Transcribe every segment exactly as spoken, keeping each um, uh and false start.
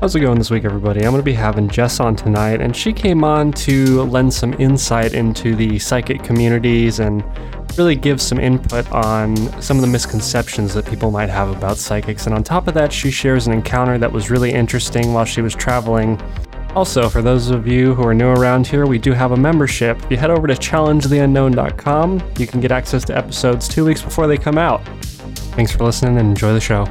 How's it going this week, everybody? I'm going to be having Jess on tonight, and she came on to lend some insight into the psychic communities and really give some input on some of the misconceptions that people might have about psychics. And on top of that, she shares an encounter that was really interesting while she was traveling. Also, for those of you who are new around here, we do have a membership. If you head over to challenge the unknown dot com, you can get access to episodes two weeks before they come out. Thanks for listening and enjoy the show.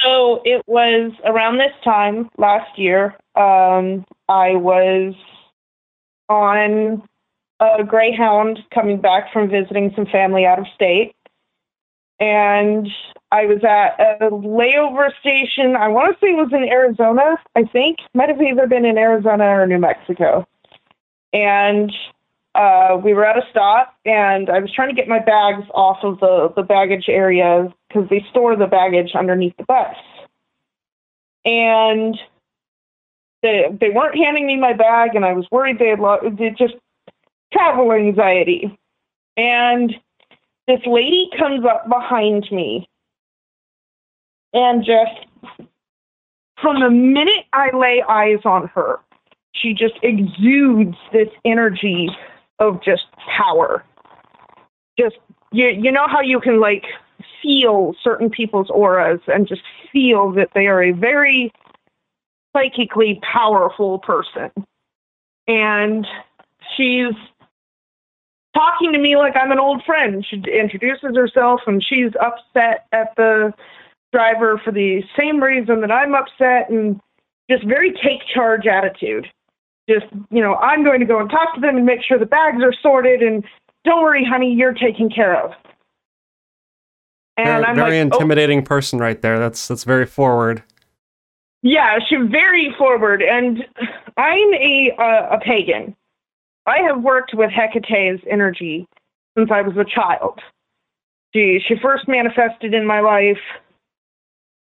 So it was around this time last year, um, I was on a Greyhound coming back from visiting some family out of state. And I was at a layover station. I want to say it was in Arizona, I think. Might have either been in Arizona or New Mexico. And uh, we were at a stop, and I was trying to get my bags off of the, the baggage area because they store the baggage underneath the bus. And they, they weren't handing me my bag, and I was worried they had lost it. Just travel anxiety. And this lady comes up behind me and just from the minute I lay eyes on her, she just exudes this energy of just power. Just, you, you know how you can like feel certain people's auras and just feel that they are a very psychically powerful person. And she's talking to me like I'm an old friend. She introduces herself, and she's upset at the driver for the same reason that I'm upset, and just very take charge attitude. Just, you know, I'm going to go and talk to them and make sure the bags are sorted, and don't worry, honey, you're taken care of. And very, I'm very like, intimidating oh. person right there. That's that's very forward. Yeah, she's very forward, and I'm a uh, a pagan. I have worked with Hecate's energy since I was a child. She, she first manifested in my life.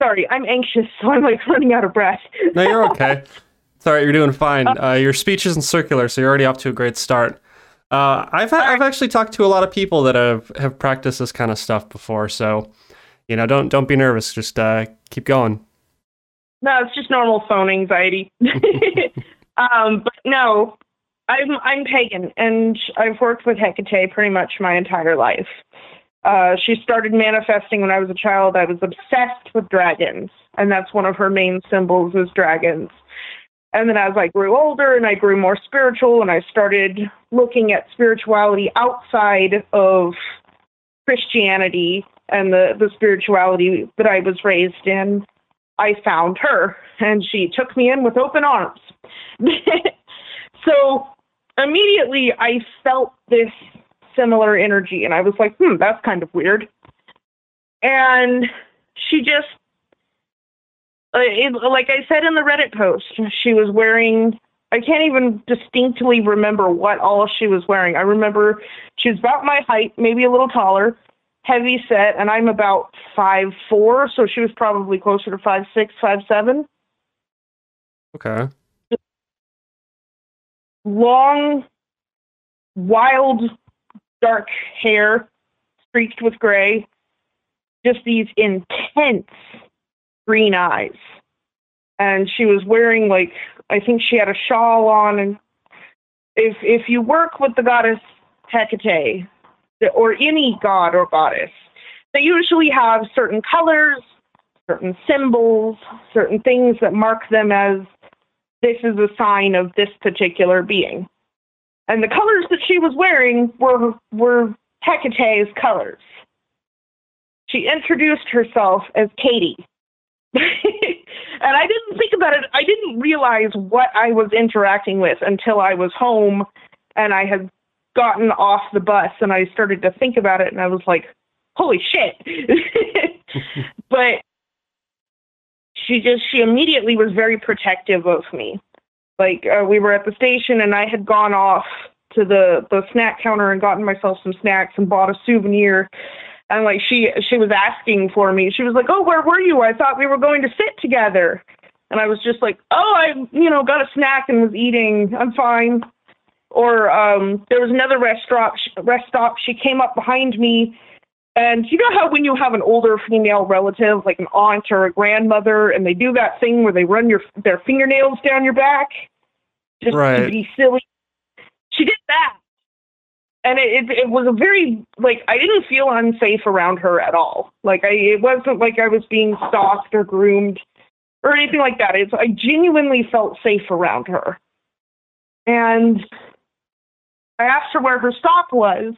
Sorry, I'm anxious, so I'm like running out of breath. No, you're okay. It's all right, you're doing fine. Uh, your speech isn't circular, so you're already off to a great start. Uh, I've ha- I've actually talked to a lot of people that have, have practiced this kind of stuff before, so you know, don't don't be nervous. Just uh, keep going. No, it's just normal phone anxiety. um, but no. I'm I'm pagan, and I've worked with Hecate pretty much my entire life. Uh, she started manifesting when I was a child. I was obsessed with dragons, and that's one of her main symbols is dragons. And then as I grew older and I grew more spiritual, and I started looking at spirituality outside of Christianity and the, the spirituality that I was raised in, I found her, and she took me in with open arms. So immediately I felt this similar energy, and I was like, hmm, that's kind of weird. And she just, it, like I said in the Reddit post, she was wearing, I can't even distinctly remember what all she was wearing. I remember she was about my height, maybe a little taller, heavy set, and I'm about five foot four, so she was probably closer to five six, five seven. Okay. Long, wild, dark hair, streaked with gray, just these intense green eyes. And she was wearing, like, I think she had a shawl on. And if if you work with the goddess Hecate, or any god or goddess, they usually have certain colors, certain symbols, certain things that mark them as this is a sign of this particular being. And the colors that she was wearing were were Hecate's colors. She introduced herself as Katie. And I didn't think about it. I didn't realize what I was interacting with until I was home and I had gotten off the bus, and I started to think about it, and I was like, holy shit. But She just, she immediately was very protective of me. Like, uh, we were at the station, and I had gone off to the, the snack counter and gotten myself some snacks and bought a souvenir. And like, she, she was asking for me. She was like, oh, where were you? I thought we were going to sit together. And I was just like, oh, I, you know, got a snack and was eating. I'm fine. Or um, there was another rest stop, rest stop. She came up behind me. And you know how when you have an older female relative, like an aunt or a grandmother, and they do that thing where they run your their fingernails down your back? Just right. To be silly. She did that. And it, it, it was a very, like, I didn't feel unsafe around her at all. Like, I, it wasn't like I was being stalked or groomed or anything like that. It's, I genuinely felt safe around her. And I asked her where her stop was,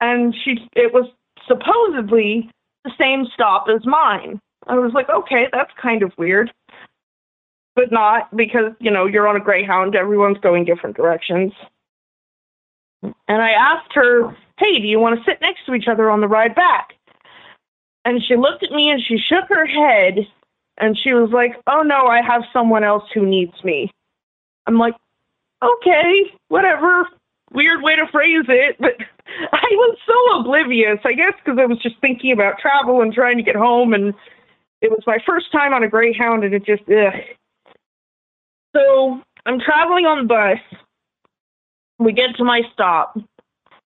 and she it was supposedly the same stop as mine. I was like, okay, that's kind of weird. But not, because, you know, you're on a Greyhound, everyone's going different directions. And I asked her, hey, do you want to sit next to each other on the ride back? And she looked at me and she shook her head and she was like, oh no, I have someone else who needs me. I'm like, okay, whatever. Weird way to phrase it, but I was so oblivious, I guess, because I was just thinking about travel and trying to get home, and it was my first time on a Greyhound, and it just, ugh. So I'm traveling on the bus. We get to my stop.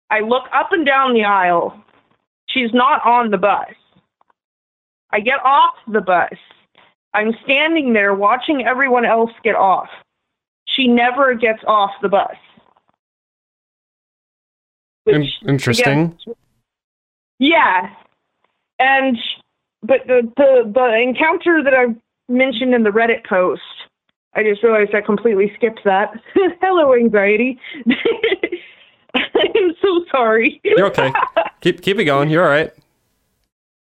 I look up and down the aisle. She's not on the bus. I get off the bus. I'm standing there watching everyone else get off. She never gets off the bus. Which, interesting. Yeah. And, but the, the, the encounter that I mentioned in the Reddit post, I just realized I completely skipped that. Hello, anxiety. I'm so sorry. You're okay. keep keep it going. You're all right.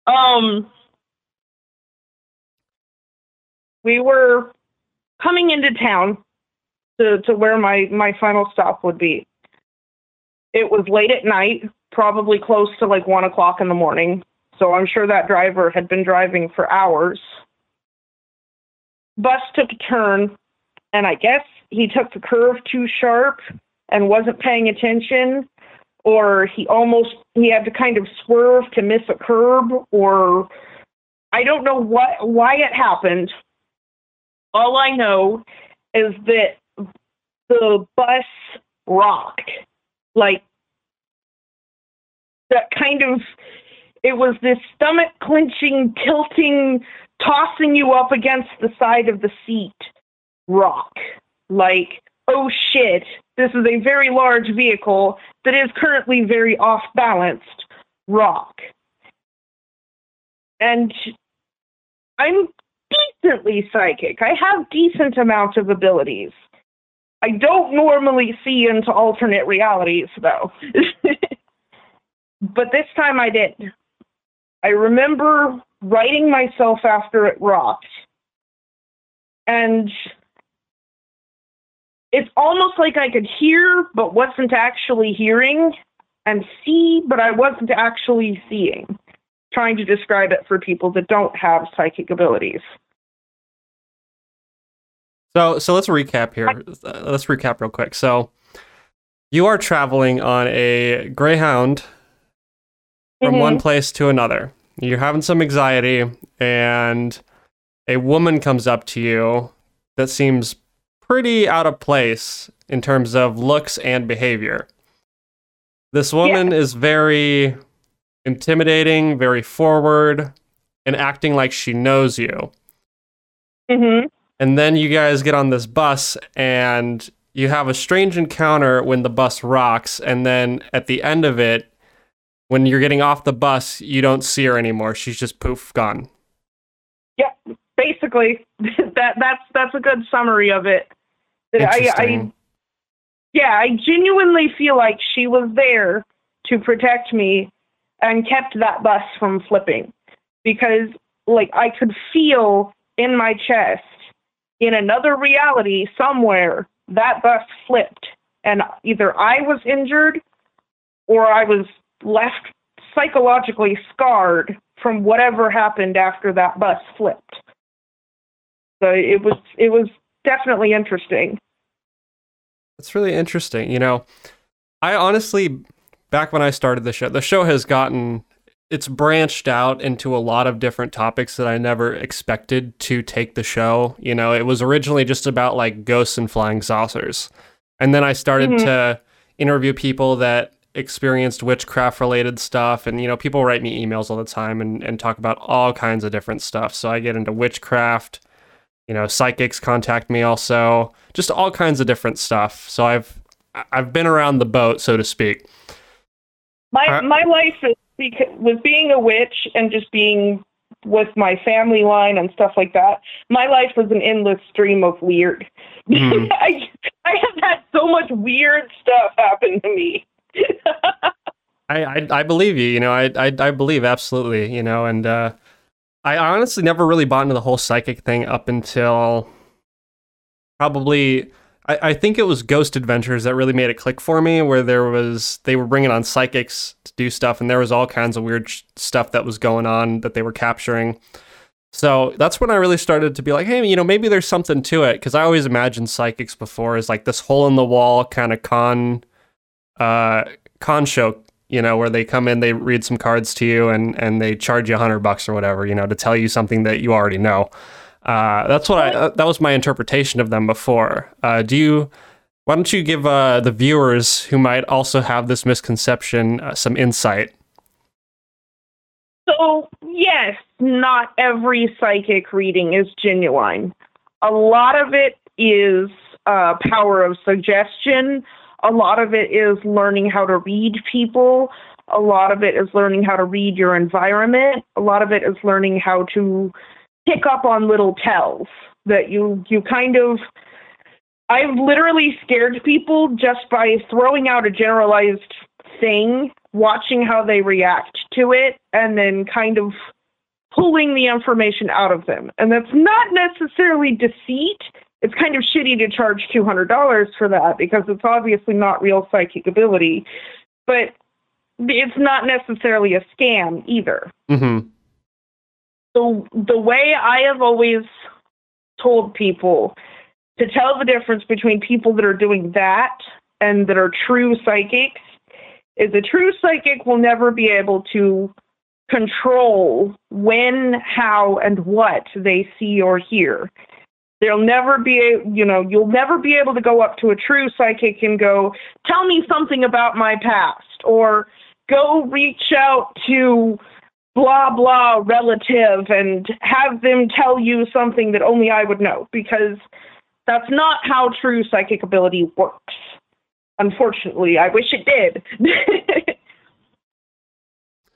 Um, we were coming into town to to where my my final stop would be. It was late at night, probably close to like one o'clock in the morning. So I'm sure that driver had been driving for hours. Bus took a turn, and I guess he took the curve too sharp and wasn't paying attention, or he almost, he had to kind of swerve to miss a curb, or I don't know what, why it happened. All I know is that the bus rocked. Like, that kind of, it was this stomach clenching, tilting, tossing you up against the side of the seat rock. Like, oh shit, this is a very large vehicle that is currently very off-balanced rock. And I'm decently psychic. I have decent amount of abilities. I don't normally see into alternate realities, though. But this time I did. I remember writing myself after it rocked. And it's almost like I could hear, but wasn't actually hearing, and see, but I wasn't actually seeing. I'm trying to describe it for people that don't have psychic abilities. So, so let's recap here. Let's recap real quick. So you are traveling on a Greyhound from mm-hmm. one place to another. You're having some anxiety, and a woman comes up to you that seems pretty out of place in terms of looks and behavior. This woman yeah. is very intimidating, very forward, and acting like she knows you. Mm-hmm. And then you guys get on this bus, and you have a strange encounter when the bus rocks, and then at the end of it, when you're getting off the bus, you don't see her anymore. She's just poof, gone. Yeah, basically, that that's that's a good summary of it. Interesting. I, I, yeah, I genuinely feel like she was there to protect me and kept that bus from flipping, because like I could feel in my chest, in another reality somewhere, that bus flipped, and either I was injured or I was left psychologically scarred from whatever happened after that bus flipped. So it was it was definitely interesting. It's really interesting. You know, I honestly, back when I started the show, the show has gotten it's branched out into a lot of different topics that I never expected to take the show. You know, it was originally just about like ghosts and flying saucers. And then I started mm-hmm. to interview people that experienced witchcraft related stuff. And, you know, people write me emails all the time and, and talk about all kinds of different stuff. So I get into witchcraft, you know, psychics contact me also, just all kinds of different stuff. So I've, I've been around the boat, so to speak. My, uh, my life is, Because with being a witch and just being with my family line and stuff like that, my life was an endless stream of weird. Mm. I, I have had so much weird stuff happen to me. I, I I believe you, you know, I I, I believe absolutely, you know, and uh, I honestly never really bought into the whole psychic thing up until probably... I, I think it was Ghost Adventures that really made it click for me, where there was, they were bringing on psychics to do stuff, and there was all kinds of weird sh- stuff that was going on that they were capturing. So that's when I really started to be like, hey, you know, maybe there's something to it, because I always imagined psychics before as like this hole in the wall kind of con, uh, con show, you know, where they come in, they read some cards to you, and and they charge you a hundred bucks or whatever, you know, to tell you something that you already know. Uh, that's what I, uh, that was my interpretation of them before. Uh, do you, why don't you give, uh, the viewers who might also have this misconception, uh, some insight? So yes, not every psychic reading is genuine. A lot of it is, uh, power of suggestion. A lot of it is learning how to read people. A lot of it is learning how to read your environment. A lot of it is learning how to pick up on little tells that you, you kind of, I've literally scared people just by throwing out a generalized thing, watching how they react to it, and then kind of pulling the information out of them. And that's not necessarily deceit. It's kind of shitty to charge two hundred dollars for that because it's obviously not real psychic ability, but it's not necessarily a scam either. Mm-hmm. So the way I have always told people to tell the difference between people that are doing that and that are true psychics is a true psychic will never be able to control when, how, and what they see or hear. They'll never be, you know, you'll never be able to go up to a true psychic and go, tell me something about my past, or go reach out to blah, blah, relative, and have them tell you something that only I would know, because that's not how true psychic ability works. Unfortunately, I wish it did.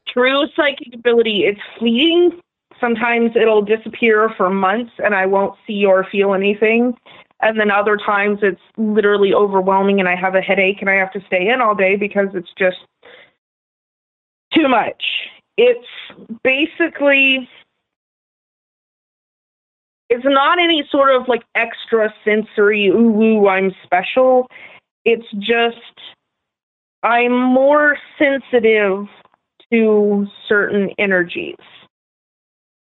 True psychic ability, it's fleeting. Sometimes it'll disappear for months and I won't see or feel anything. And then other times it's literally overwhelming and I have a headache and I have to stay in all day because it's just too much. It's basically, it's not any sort of like extra sensory, ooh, ooh, I'm special. It's just, I'm more sensitive to certain energies.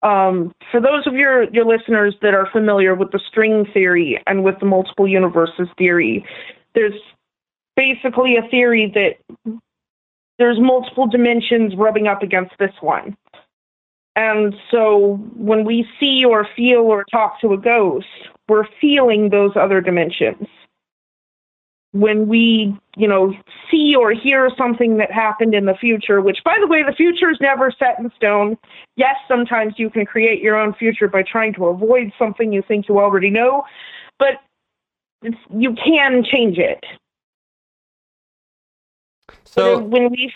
Um, for those of your, your listeners that are familiar with the string theory and with the multiple universes theory, there's basically a theory that there's multiple dimensions rubbing up against this one. And so when we see or feel or talk to a ghost, we're feeling those other dimensions. When we, you know, see or hear something that happened in the future, which, by the way, the future is never set in stone. Yes, sometimes you can create your own future by trying to avoid something you think you already know, but it's, you can change it. So when we,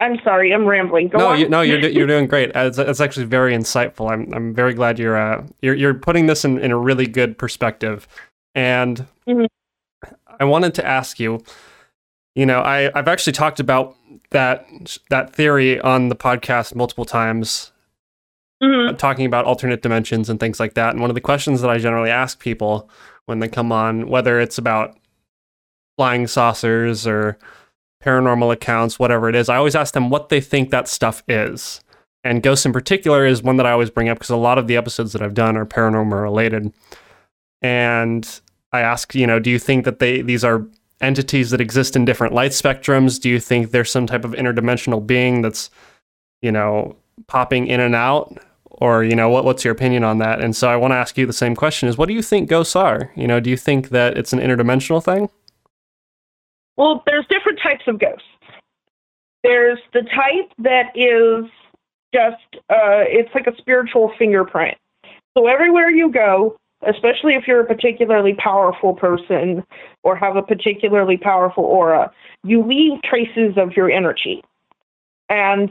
I'm sorry, I'm rambling. Go no, on. You, no, you're you're doing great. It's, it's actually very insightful. I'm I'm very glad you're uh you're you're putting this in, in a really good perspective. And mm-hmm. I wanted to ask you, you know, I I've actually talked about that that theory on the podcast multiple times, mm-hmm. talking about alternate dimensions and things like that. And one of the questions that I generally ask people when they come on, whether it's about flying saucers or paranormal accounts, whatever it is, I always ask them what they think that stuff is. And ghosts in particular is one that I always bring up because a lot of the episodes that I've done are paranormal related. And I ask, you know, do you think that they these are entities that exist in different light spectrums? Do you think there's some type of interdimensional being that's you know, popping in and out? Or, you know, what what's your opinion on that? And so I want to ask you the same question is, what do you think ghosts are? You know, do you think that it's an interdimensional thing? Well, there's different types of ghosts. There's the type that is just, uh, it's like a spiritual fingerprint. So everywhere you go, especially if you're a particularly powerful person or have a particularly powerful aura, you leave traces of your energy. And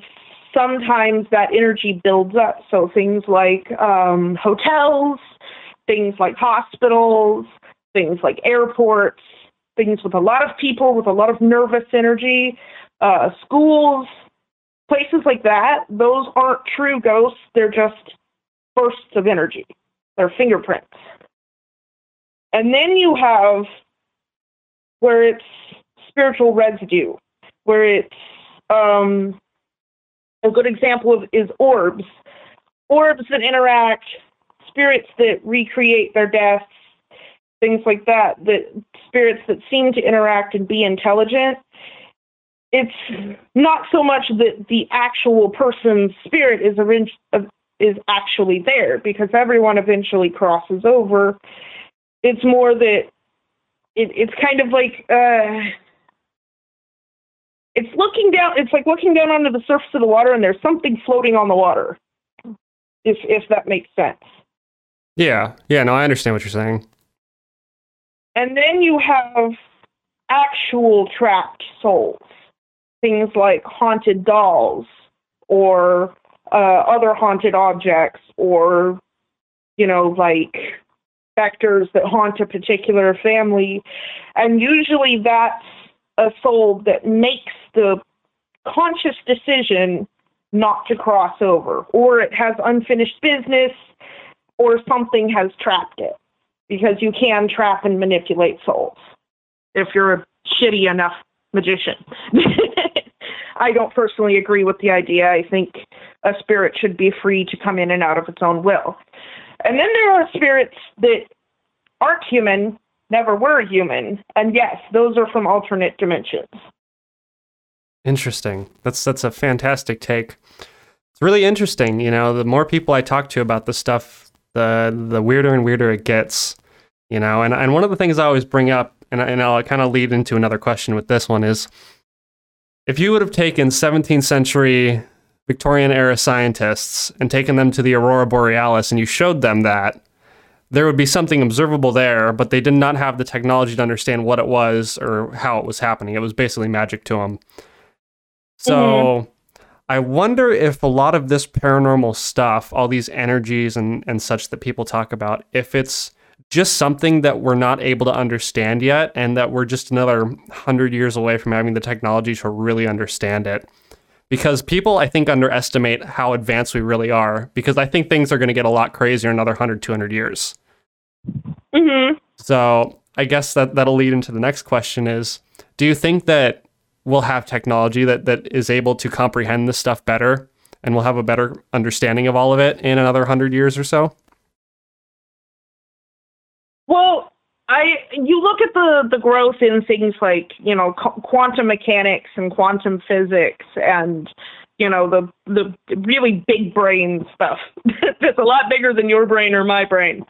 sometimes that energy builds up. So things like um, hotels, things like hospitals, things like airports, things with a lot of people, with a lot of nervous energy, uh, schools, places like that. Those aren't true ghosts. They're just bursts of energy. They're fingerprints. And then you have where it's spiritual residue, where it's... Um, A good example of is orbs. Orbs that interact, spirits that recreate their deaths, things like that, that spirits that seem to interact and be intelligent. It's not so much that the actual person's spirit is, is actually there, because everyone eventually crosses over. It's more that it, it's kind of like... Uh, It's looking down, it's like looking down onto the surface of the water and there's something floating on the water, if if that makes sense. Yeah, yeah, no, I understand what you're saying. And then you have actual trapped souls, things like haunted dolls or uh, other haunted objects or, you know, like specters that haunt a particular family. And usually that's a soul that makes the conscious decision not to cross over, or it has unfinished business, or something has trapped it, because you can trap and manipulate souls if you're a shitty enough magician. I don't personally agree with the idea. I think a spirit should be free to come in and out of its own will. And then there are spirits that aren't human, never were human, and yes, those are from alternate dimensions. Interesting. That's that's a fantastic take. It's really interesting. You know, the more people I talk to about this stuff, the the weirder and weirder it gets. You know, and and one of the things I always bring up, and and I'll kind of lead into another question with this one is, if you would have taken seventeenth century Victorian era scientists and taken them to the Aurora Borealis, and you showed them that, there would be something observable there, but they did not have the technology to understand what it was or how it was happening. It was basically magic to them. So mm-hmm. I wonder if a lot of this paranormal stuff, all these energies and, and such that people talk about, if it's just something that we're not able to understand yet, and that we're just another hundred years away from having the technology to really understand it. Because people, I think, underestimate how advanced we really are, because I think things are going to get a lot crazier in another one hundred, two hundred years. Mm-hmm. So I guess that, that'll lead into the next question is, do you think that we'll have technology that, that is able to comprehend this stuff better, and we'll have a better understanding of all of it in another one hundred years or so? Well, I you look at the, the growth in things like, you know, qu- quantum mechanics and quantum physics and, you know, the the really big brain stuff that's a lot bigger than your brain or my brain.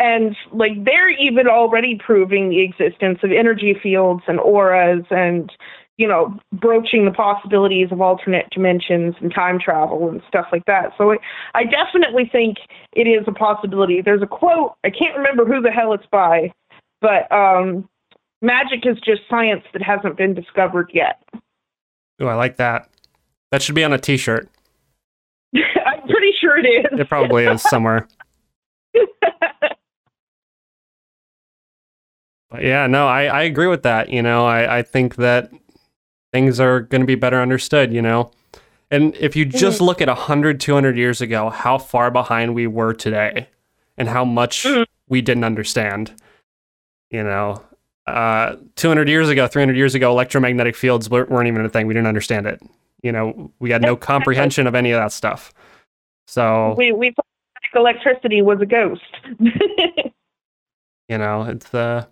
And, like, they're even already proving the existence of energy fields and auras and, you know, broaching the possibilities of alternate dimensions and time travel and stuff like that. So it, I definitely think it is a possibility. There's a quote, I can't remember who the hell it's by, but um, magic is just science that hasn't been discovered yet. Oh, I like that. That should be on a t-shirt. I'm pretty sure it is. It probably is somewhere. But yeah, no, I, I agree with that. You know, I, I think that things are going to be better understood, you know? And if you just look at one hundred, two hundred years ago, how far behind we were today and how much we didn't understand, you know? Uh, two hundred years ago, three hundred years ago, electromagnetic fields weren't even a thing. We didn't understand it. You know, we had no comprehension of any of that stuff. So we, we thought electricity was a ghost. You know, it's, uh,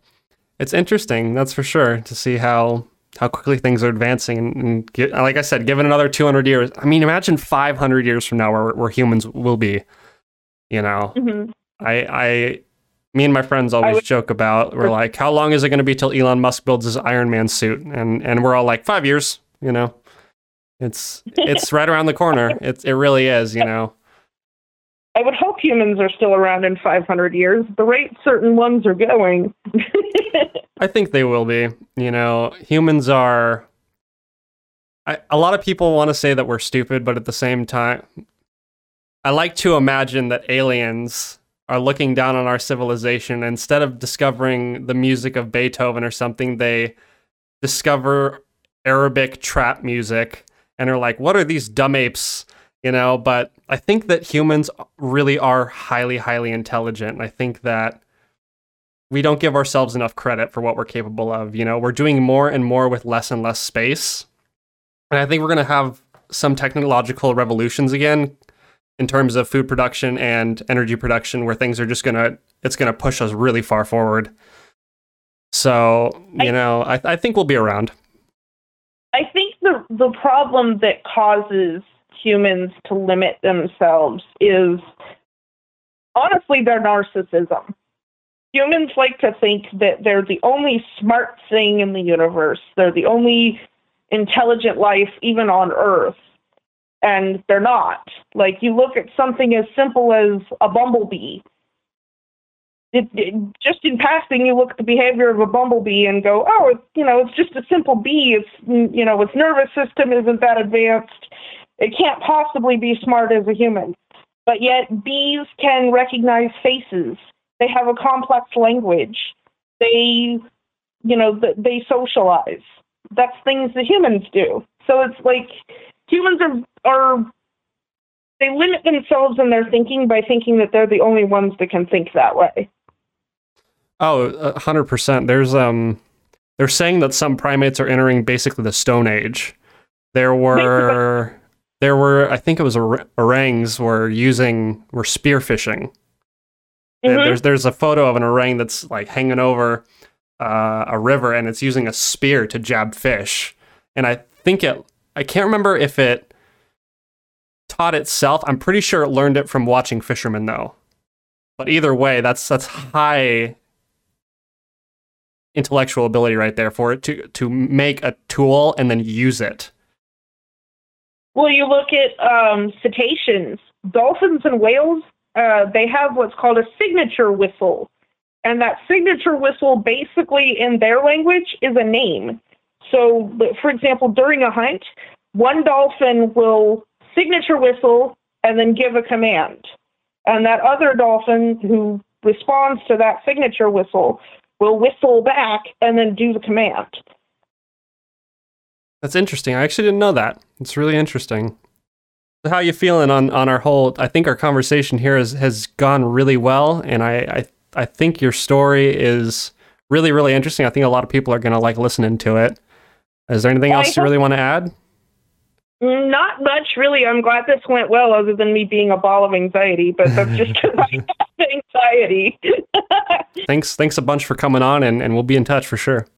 it's interesting, that's for sure, to see how how quickly things are advancing. And, and get, like I said, given another two hundred years, I mean, imagine five hundred years from now where, where humans will be, you know, mm-hmm. I, I, me and my friends always would, joke about, we're like, how long is it going to be till Elon Musk builds his Iron Man suit? And, and we're all like five years, you know, it's, it's right around the corner. It's, it really is, you know. I would hope humans are still around in five hundred years. The rate certain ones are going. I think they will be. You know, humans are... I, a lot of people want to say that we're stupid, but at the same time, I like to imagine that aliens are looking down on our civilization. Instead of discovering the music of Beethoven or something, they discover Arabic trap music and are like, what are these dumb apes? You know, but I think that humans really are highly, highly intelligent. I think that we don't give ourselves enough credit for what we're capable of. You know, we're doing more and more with less and less space. And I think we're going to have some technological revolutions again in terms of food production and energy production where things are just going to, it's going to push us really far forward. So, you I, know, I, I think we'll be around. I think the the problem that causes humans to limit themselves is honestly their narcissism. Humans like to think that they're the only smart thing in the universe. They're the only intelligent life even on Earth. And they're not. Like, you look at something as simple as a bumblebee. It, it, just in passing, you look at the behavior of a bumblebee and go, oh, it's, you know, it's just a simple bee. It's, you know, its nervous system isn't that advanced. It can't possibly be smart as a human. But yet bees can recognize faces. They have a complex language. They, you know, they socialize. That's things that humans do. So it's like humans are, are, they limit themselves in their thinking by thinking that they're the only ones that can think that way. Oh, one hundred percent. There's, um, they're saying that some primates are entering basically the Stone Age. There were... There were, I think it was or- orangs were using, were spearfishing. Mm-hmm. There's there's a photo of an orang that's like hanging over uh, a river and it's using a spear to jab fish. And I think it, I can't remember if it taught itself. I'm pretty sure it learned it from watching fishermen though. But either way, that's that's high intellectual ability right there for it to, to make a tool and then use it. Well, you look at um, cetaceans, dolphins and whales, uh, they have what's called a signature whistle. And that signature whistle basically in their language is a name. So, for example, during a hunt, one dolphin will signature whistle and then give a command. And that other dolphin who responds to that signature whistle will whistle back and then do the command. That's interesting. I actually didn't know that. It's really interesting. So how are you feeling on, on our whole, I think our conversation here is, has gone really well. And I, I, I think your story is really, really interesting. I think a lot of people are going to like listening to it. Is there anything else you really want to add? Not much, really. I'm glad this went well other than me being a ball of anxiety, but that's just because I have anxiety. thanks, thanks a bunch for coming on and, and we'll be in touch for sure.